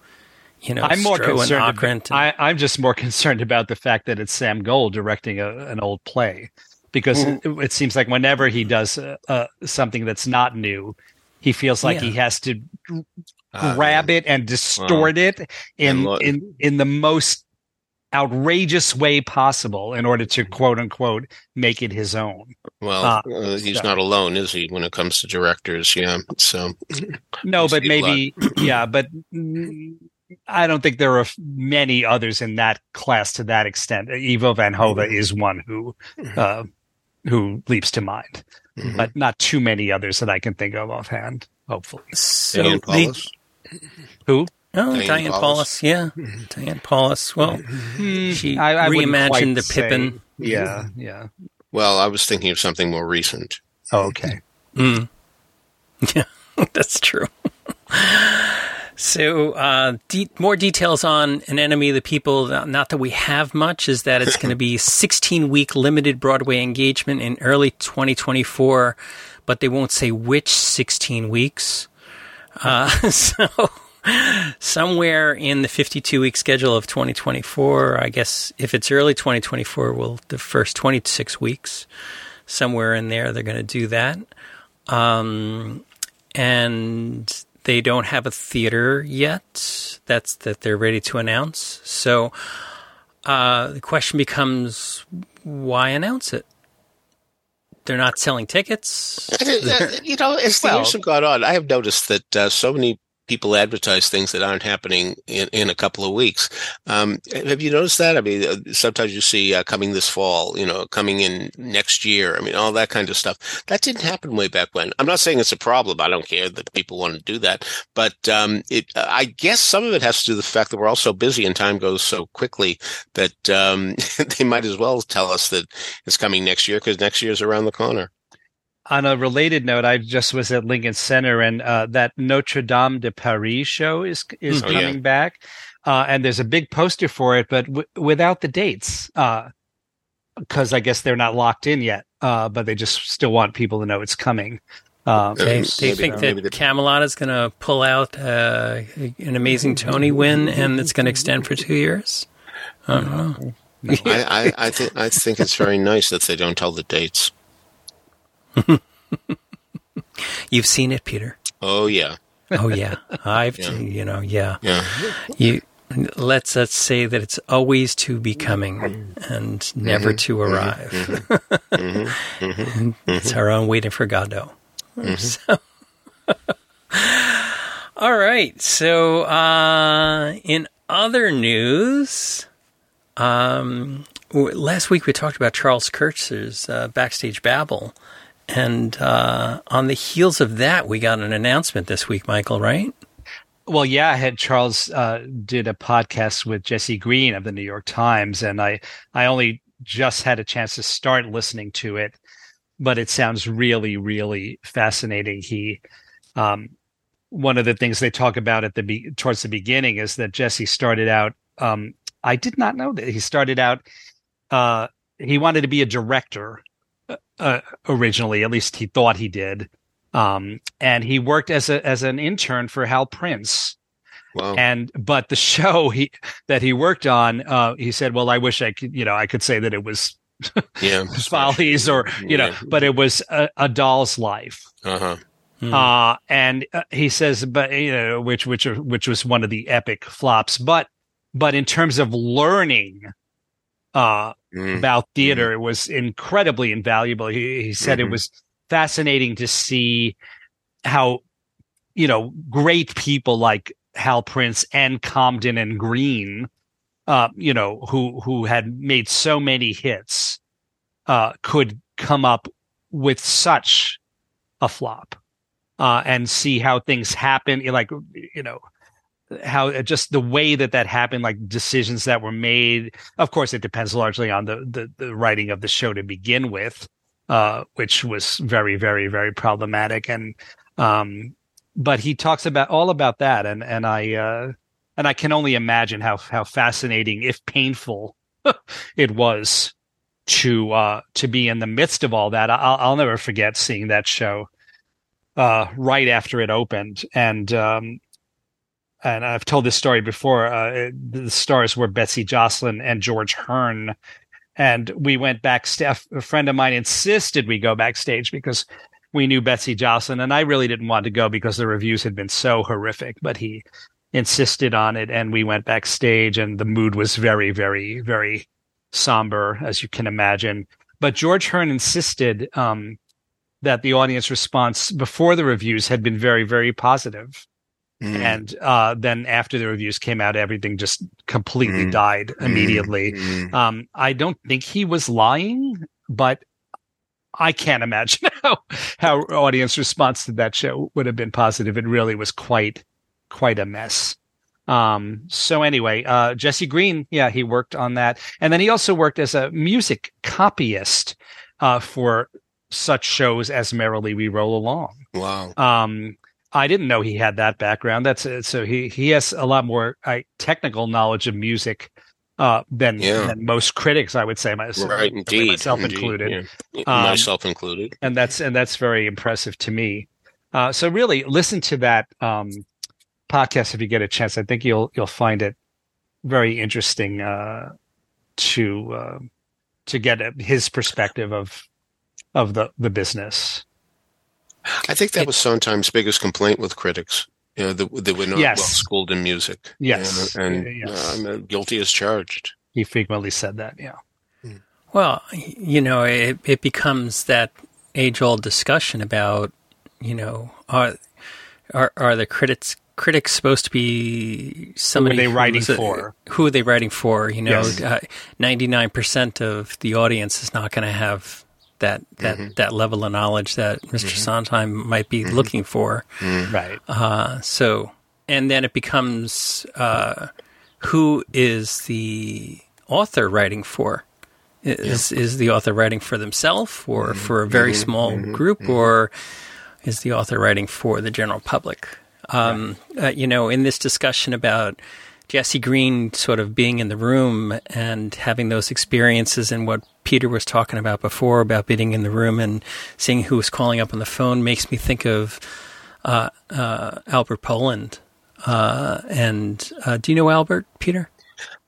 You know, I'm more concerned. About, and, I, I'm just more concerned about the fact that it's Sam Gold directing a, an old play, because mm. it, it seems like whenever he does uh, uh, something that's not new, he feels like yeah. he has to grab uh, it and distort wow. it in, look, in in the most outrageous way possible in order to quote unquote make it his own. Well, uh, he's so. not alone, is he? When it comes to directors, yeah. So no, but maybe, yeah, but. I don't think there are many others in that class to that extent. Ivo Vanhova is one who uh, who leaps to mind, mm-hmm. but not too many others that I can think of offhand, hopefully. So Diane Paulus? The, who? Oh, Diane, Diane Paulus. Paulus, yeah. Diane Paulus. Well, mm, she I, I reimagined the say, Pippin. Yeah, yeah. Well, I was thinking of something more recent. Oh, okay. Mm. Yeah, that's true. So uh, de- more details on An Enemy of the People, not that we have much, is that it's going to be a sixteen-week limited Broadway engagement in early twenty twenty-four, but they won't say which sixteen weeks. Uh, so somewhere in the fifty-two-week schedule of twenty twenty-four, I guess if it's early twenty twenty-four, well, the first twenty-six weeks, somewhere in there, they're going to do that. Um, and... They don't have a theater yet. That's that they're ready to announce. So uh, the question becomes, why announce it? They're not selling tickets. You know, as the well, years have gone on, I have noticed that uh, so many people advertise things that aren't happening in, in a couple of weeks. Um, have you noticed that? I mean, sometimes you see uh, coming this fall, you know, coming in next year. I mean, all that kind of stuff. That didn't happen way back when. I'm not saying it's a problem. I don't care that people want to do that. But um, it, I guess some of it has to do with the fact that we're all so busy and time goes so quickly that um, they might as well tell us that it's coming next year because next year is around the corner. On a related note, I just was at Lincoln Center, and uh, that Notre Dame de Paris show is is oh, coming yeah. back, uh, and there's a big poster for it, but w- without the dates, because uh, I guess they're not locked in yet, uh, but they just still want people to know it's coming. Uh, they, they maybe, think uh, that Camelot is going to pull out uh, an amazing Tony win, and it's going to extend for two years. I don't know. No, I, I, I think I think it's very nice that they don't tell the dates. You've seen it, Peter. Oh yeah. Oh yeah. I've yeah. you know yeah. Yeah. You let's let's say that it's always to be coming and never mm-hmm, to arrive. Mm-hmm, mm-hmm, mm-hmm, it's our own waiting for Godot. Mm-hmm. So, all right. So, uh, in other news, um, last week we talked about Charles Kurtz's uh, Backstage Babble. And uh, on the heels of that, we got an announcement this week, Michael, right? Well, yeah, I had Charles uh, did a podcast with Jesse Green of the New York Times, and I, I only just had a chance to start listening to it. But it sounds really, really fascinating. He, um, one of the things they talk about at the be- towards the beginning is that Jesse started out. Um, I did not know that he started out. Uh, he wanted to be a director uh, originally, at least he thought he did. Um, and he worked as a as an intern for Hal Prince. Wow. And but the show he that he worked on, uh, he said, "Well, I wish I could, you know, I could say that it was." Yeah, Follies, or you know, yeah. But it was a, a Doll's Life. Uh-huh. Mm. Uh, and uh, he says, but you know, which which which was one of the epic flops. But but in terms of learning uh, mm. about theater, mm. it was incredibly invaluable. He, he said mm-hmm. it was fascinating to see how you know great people like Hal Prince and Comden and Green. Uh, you know, who who had made so many hits uh, could come up with such a flop uh, and see how things happen. Like, you know, how just the way that that happened, like decisions that were made. Of course, it depends largely on the, the, the writing of the show to begin with, uh, which was very, very, very problematic. And um, but he talks about all about that. And, and I uh And I can only imagine how how fascinating, if painful, it was to uh, to be in the midst of all that. I'll, I'll never forget seeing that show uh, right after it opened, and um, and I've told this story before. Uh, it, the stars were Betsy Jocelyn and George Hearn, and we went backstage. A friend of mine insisted we go backstage because we knew Betsy Jocelyn, and I really didn't want to go because the reviews had been so horrific. But he insisted on it, and we went backstage, and the mood was very, very, very somber, as you can imagine. But George Hearn insisted um, that the audience response before the reviews had been very, very positive. Mm. And uh, then after the reviews came out, everything just completely mm. died immediately. Mm. Um, I don't think he was lying, but I can't imagine how, how audience response to that show would have been positive. It really was quite quite a mess. Um, so anyway, uh, Jesse Green, yeah, he worked on that. And then he also worked as a music copyist uh, for such shows as Merrily We Roll Along. Wow. Um, I didn't know he had that background. That's uh, so he, he has a lot more uh, technical knowledge of music uh, than, yeah. than most critics, I would say. Myself, right, indeed. Myself indeed. included. Yeah. Um, myself included. And that's, and that's very impressive to me. Uh, so really listen to that um, podcast if you get a chance. I think you'll you'll find it very interesting uh to uh, to get a, his perspective of of the the business. I think that it, was Sondheim's biggest complaint with critics, you know, that they were not yes. well schooled in music. Yes, and, and yes. Uh, guilty as charged. He frequently said that. Yeah. Well, you know, it it becomes that age old discussion about, you know, are are are the critics. Critics supposed to be somebody. Who are they writing a, for? Who are they writing for? You know, ninety-nine yes. percent uh, of the audience is not going to have that that, mm-hmm. that level of knowledge that Mister Mm-hmm. Sondheim might be mm-hmm. looking for. Mm-hmm. Right. Uh, so, and then it becomes uh, who is the author writing for? Is yeah. is the author writing for themselves, or mm-hmm. for a very mm-hmm. small mm-hmm. group, mm-hmm. or is the author writing for the general public? Um, uh, you know, in this discussion about Jesse Green sort of being in the room and having those experiences and what Peter was talking about before, about being in the room and seeing who was calling up on the phone, makes me think of uh, uh, Albert Poland. Uh, and uh, do you know Albert, Peter?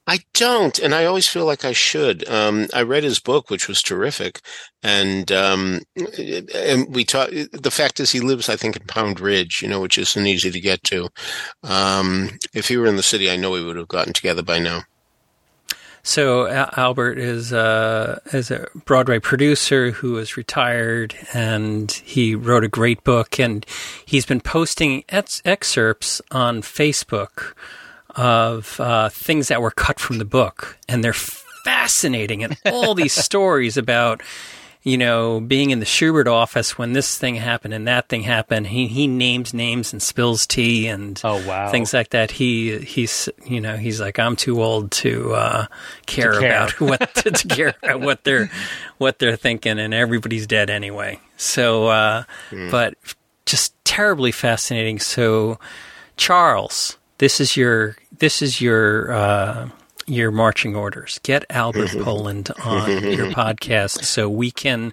I don't, and I always feel like I should. Um, I read his book, which was terrific, and um, and we talk, the fact is, he lives, I think, in Pound Ridge, you know, which isn't easy to get to. Um, if he were in the city, I know we would have gotten together by now. So Al- Albert is uh, is a Broadway producer who is retired, and he wrote a great book, and he's been posting ex- excerpts on Facebook of uh, things that were cut from the book, and they're fascinating, and all these stories about, you know, being in the Schubert office when this thing happened and that thing happened. He he names names and spills tea and oh, wow. things like that. He he's you know he's like, I'm too old to uh, care, to care about what to, to care about what they're what they're thinking, and everybody's dead anyway. So, uh, mm. but just terribly fascinating. So, Charles. This is your this is your uh, your marching orders. Get Albert Poland on your podcast so we can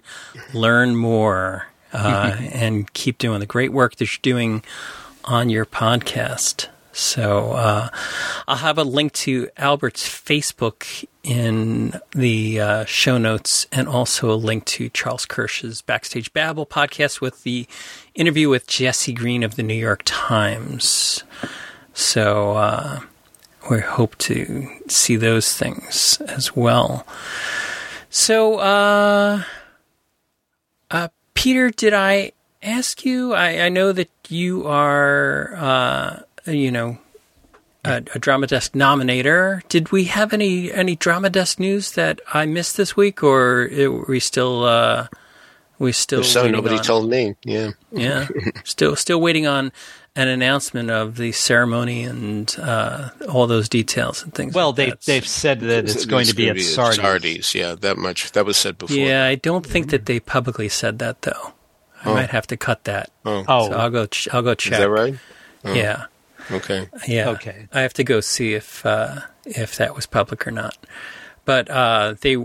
learn more uh, and keep doing the great work that you're doing on your podcast. So uh, I'll have a link to Albert's Facebook in the uh, show notes, and also a link to Charles Kirsch's Backstage Babble podcast with the interview with Jesse Green of the New York Times. So uh, we hope to see those things as well. So, uh, uh, Peter, did I ask you? I, I know that you are, uh, you know, a, a Drama Desk nominator. Did we have any, any Drama Desk news that I missed this week, or it, were we still uh, we still? If so, nobody on, told me. Yeah, yeah, still still waiting on an announcement of the ceremony and uh, all those details and things. Well, like they, they've said that it's, it's going to be at Sardi's. Sardi's, yeah, that much. That was said before. Yeah, I don't think that they publicly said that, though. I oh. might have to cut that. Oh. So I'll go, ch- I'll go check. Is that right? Oh. Yeah. Okay. Yeah. Okay. I have to go see if uh, if that was public or not. But uh, they...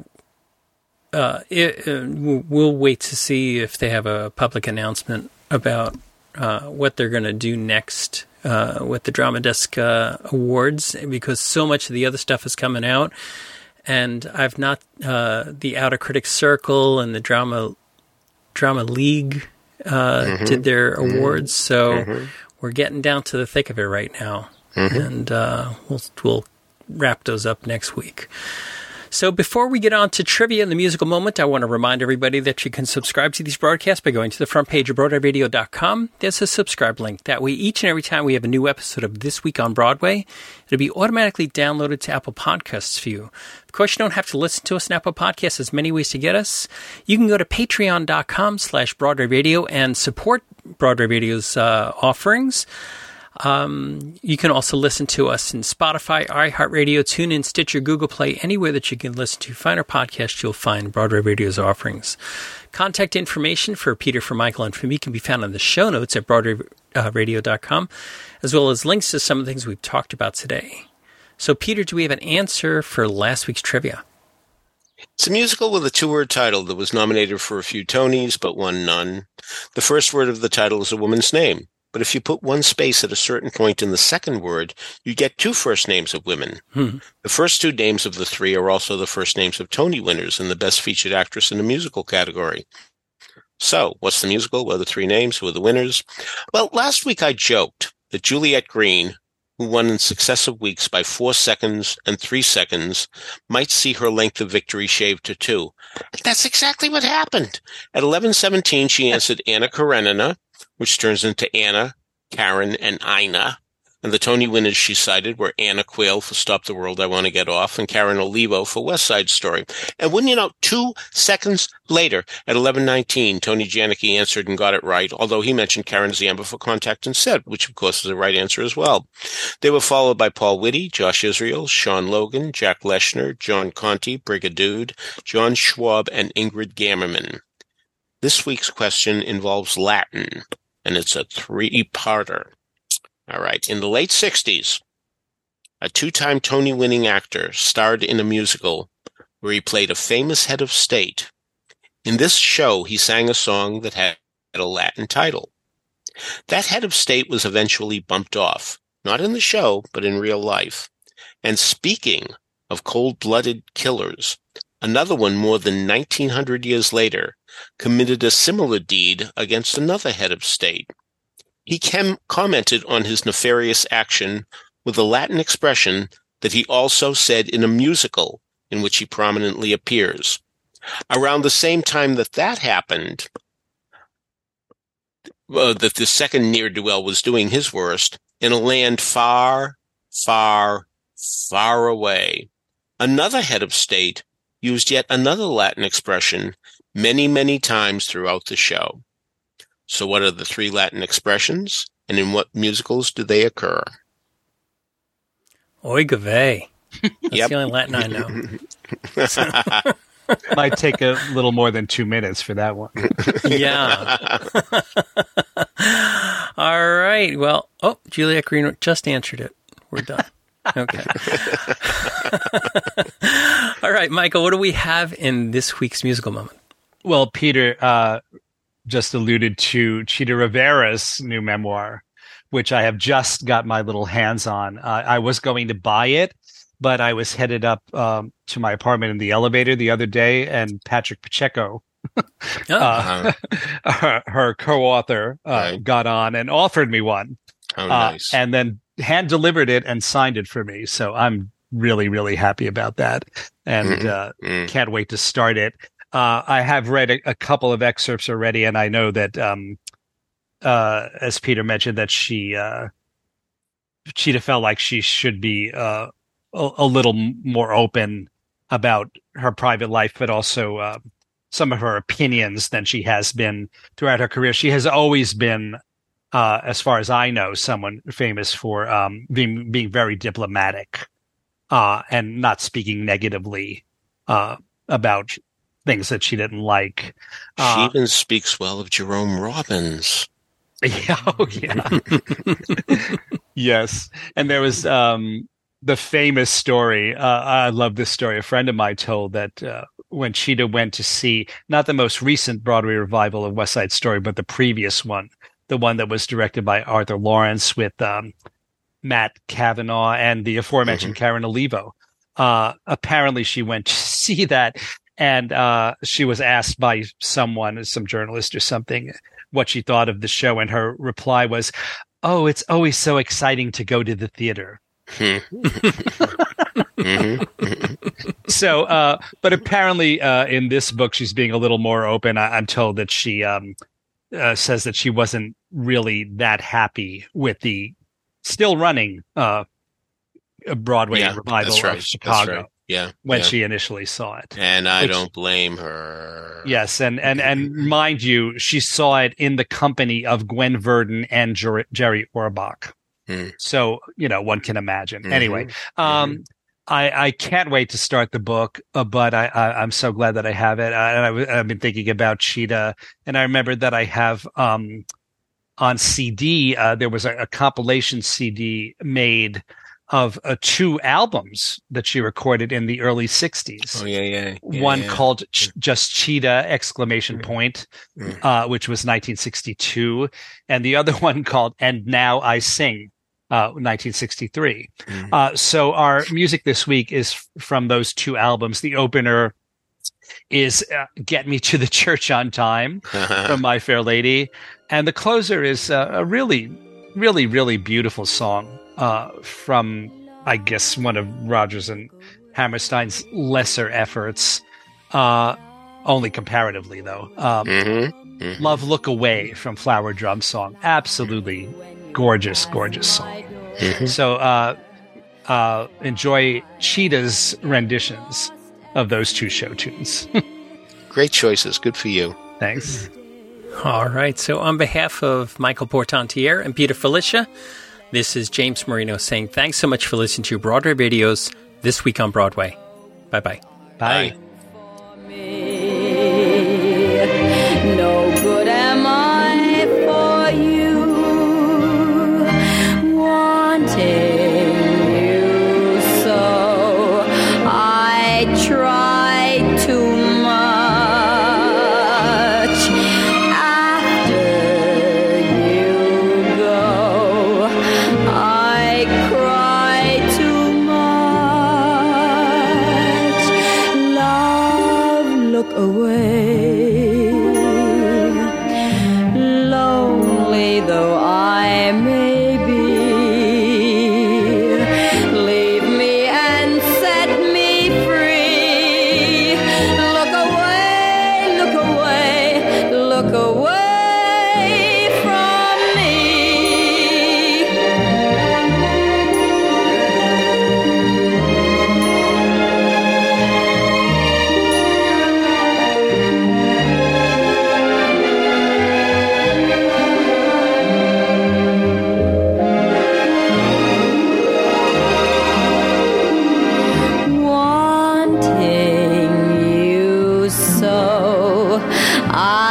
Uh, it, uh, we'll wait to see if they have a public announcement about Uh, what they're going to do next uh, with the Drama Desk uh, Awards, because so much of the other stuff is coming out. And I've not uh, the Outer Critics Circle and the Drama Drama League uh, mm-hmm. did their mm-hmm. awards, so mm-hmm. we're getting down to the thick of it right now, mm-hmm. and uh, we'll we'll wrap those up next week. So before we get on to trivia and the musical moment, I want to remind everybody that you can subscribe to these broadcasts by going to the front page of Broadway Radio dot com. There's a subscribe link. That way, each and every time we have a new episode of This Week on Broadway, it'll be automatically downloaded to Apple Podcasts for you. Of course, you don't have to listen to us on Apple Podcasts. There's many ways to get us. You can go to patreon dot com slash Broadway Radio and support Broadway Radio's uh, offerings. Um, you can also listen to us in Spotify, iHeartRadio, TuneIn, Stitcher, Google Play, anywhere that you can listen to finer podcasts, you'll find Broadway Radio's offerings. Contact information for Peter, for Michael, and for me can be found in the show notes at Broadway Radio dot com, as well as links to some of the things we've talked about today. So, Peter, do we have an answer for last week's trivia? It's a musical with a two-word title that was nominated for a few Tonys, but won none. The first word of the title is a woman's name. But if you put one space at a certain point in the second word, you get two first names of women. Hmm. The first two names of the three are also the first names of Tony winners in the Best Featured Actress in a Musical category. So, what's the musical? What are the three names? Who are the winners? Well, last week I joked that Juliet Green, who won in successive weeks by four seconds and three seconds, might see her length of victory shaved to two. That's exactly what happened. At eleven seventeen, she answered Anna Karenina, which turns into Anna, Karen, and Ina. And the Tony winners she cited were Anna Quayle for Stop the World, I Want to Get Off, and Karen Olivo for West Side Story. And wouldn't you know, two seconds later, at eleven nineteen, Tony Janicki answered and got it right, although he mentioned Karen Ziemba for Contact Instead, which, of course, is the right answer as well. They were followed by Paul Witte, Josh Israel, Sean Logan, Jack Leshner, John Conti, Brigadude, John Schwab, and Ingrid Gammerman. This week's question involves Latin, and it's a three-parter. All right. In the late sixties, a two-time Tony-winning actor starred in a musical where he played a famous head of state. In this show, he sang a song that had a Latin title. That head of state was eventually bumped off, not in the show, but in real life. And speaking of cold-blooded killers, another one more than nineteen hundred years later committed a similar deed against another head of state. He cam- commented on his nefarious action with a Latin expression that he also said in a musical in which he prominently appears. Around the same time that that happened, uh, that the second ne'er-do-well was doing his worst, in a land far, far, far away, another head of state used yet another Latin expression many, many times throughout the show. So what are the three Latin expressions, and in what musicals do they occur? Oy gavay. That's yep. The only Latin I know. So. Might take a little more than two minutes for that one. Yeah. All right. Well, oh, Julia Carino just answered it. We're done. Okay. All right, Michael, what do we have in this week's musical moment? Well, Peter uh, just alluded to Chita Rivera's new memoir, which I have just got my little hands on. Uh, I was going to buy it, but I was headed up um, to my apartment in the elevator the other day, and Patrick Pacheco, oh. uh, her, her co-author, uh, right. got on and offered me one. Oh, nice. Uh, and then hand-delivered it and signed it for me. So I'm really, really happy about that, and mm-hmm. uh, mm. can't wait to start it. Uh, I have read a, a couple of excerpts already, and I know that, um, uh, as Peter mentioned, that she, uh, Chita felt like she should be... Uh, A, a little more open about her private life, but also uh, some of her opinions than she has been throughout her career. She has always been, uh, as far as I know, someone famous for um, being being very diplomatic uh, and not speaking negatively uh, about things that she didn't like. Uh, she even speaks well of Jerome Robbins. Yeah, oh, yeah. Yes. And there was... Um, The famous story, uh, I love this story. A friend of mine told that uh, when Chita went to see, not the most recent Broadway revival of West Side Story, but the previous one, the one that was directed by Arthur Lawrence with um, Matt Cavanaugh and the aforementioned mm-hmm. Karen Olivo. Uh, apparently she went to see that, and uh, she was asked by someone, some journalist or something, what she thought of the show, and her reply was, "Oh, it's always so exciting to go to the theater." So, uh, but apparently uh, in this book, she's being a little more open. I- I'm told that she um, uh, says that she wasn't really that happy with the still running uh, Broadway yeah, revival right. of Chicago right. yeah, when yeah. she initially saw it. And I Which, don't blame her. Yes. And, and, and mind you, she saw it in the company of Gwen Verdon and Jer- Jerry Orbach. So, you know, one can imagine. Mm-hmm. Anyway, um, mm-hmm. I, I can't wait to start the book, uh, but I, I, I'm so glad that I have it. I, I, I've been thinking about Chita, and I remember that I have um, on C D, uh, there was a, a compilation C D made of uh, two albums that she recorded in the early sixties. Oh, yeah, yeah. yeah one yeah. called Ch- Just Chita, exclamation point, mm-hmm. uh, which was nineteen sixty-two, and the other one called And Now I Sing. Uh, nineteen sixty-three. Mm-hmm. Uh, so our music this week is f- from those two albums. The opener is uh, Get Me to the Church on Time from My Fair Lady. And the closer is uh, a really, really, really beautiful song uh, from, I guess, one of Rodgers and Hammerstein's lesser efforts, uh, only comparatively, though. Um, mm-hmm. Mm-hmm. Love Look Away from Flower Drum Song. Absolutely gorgeous, gorgeous song. Mm-hmm. So uh, uh, enjoy Cheetah's renditions of those two show tunes. Great choices. Good for you. Thanks. All right. So on behalf of Michael Portantiere and Peter Filichia, this is James Marino saying thanks so much for listening to Broadway Videos this week on Broadway. Bye-bye. Bye. Bye. No good am I for you. Wanting you, so I try. I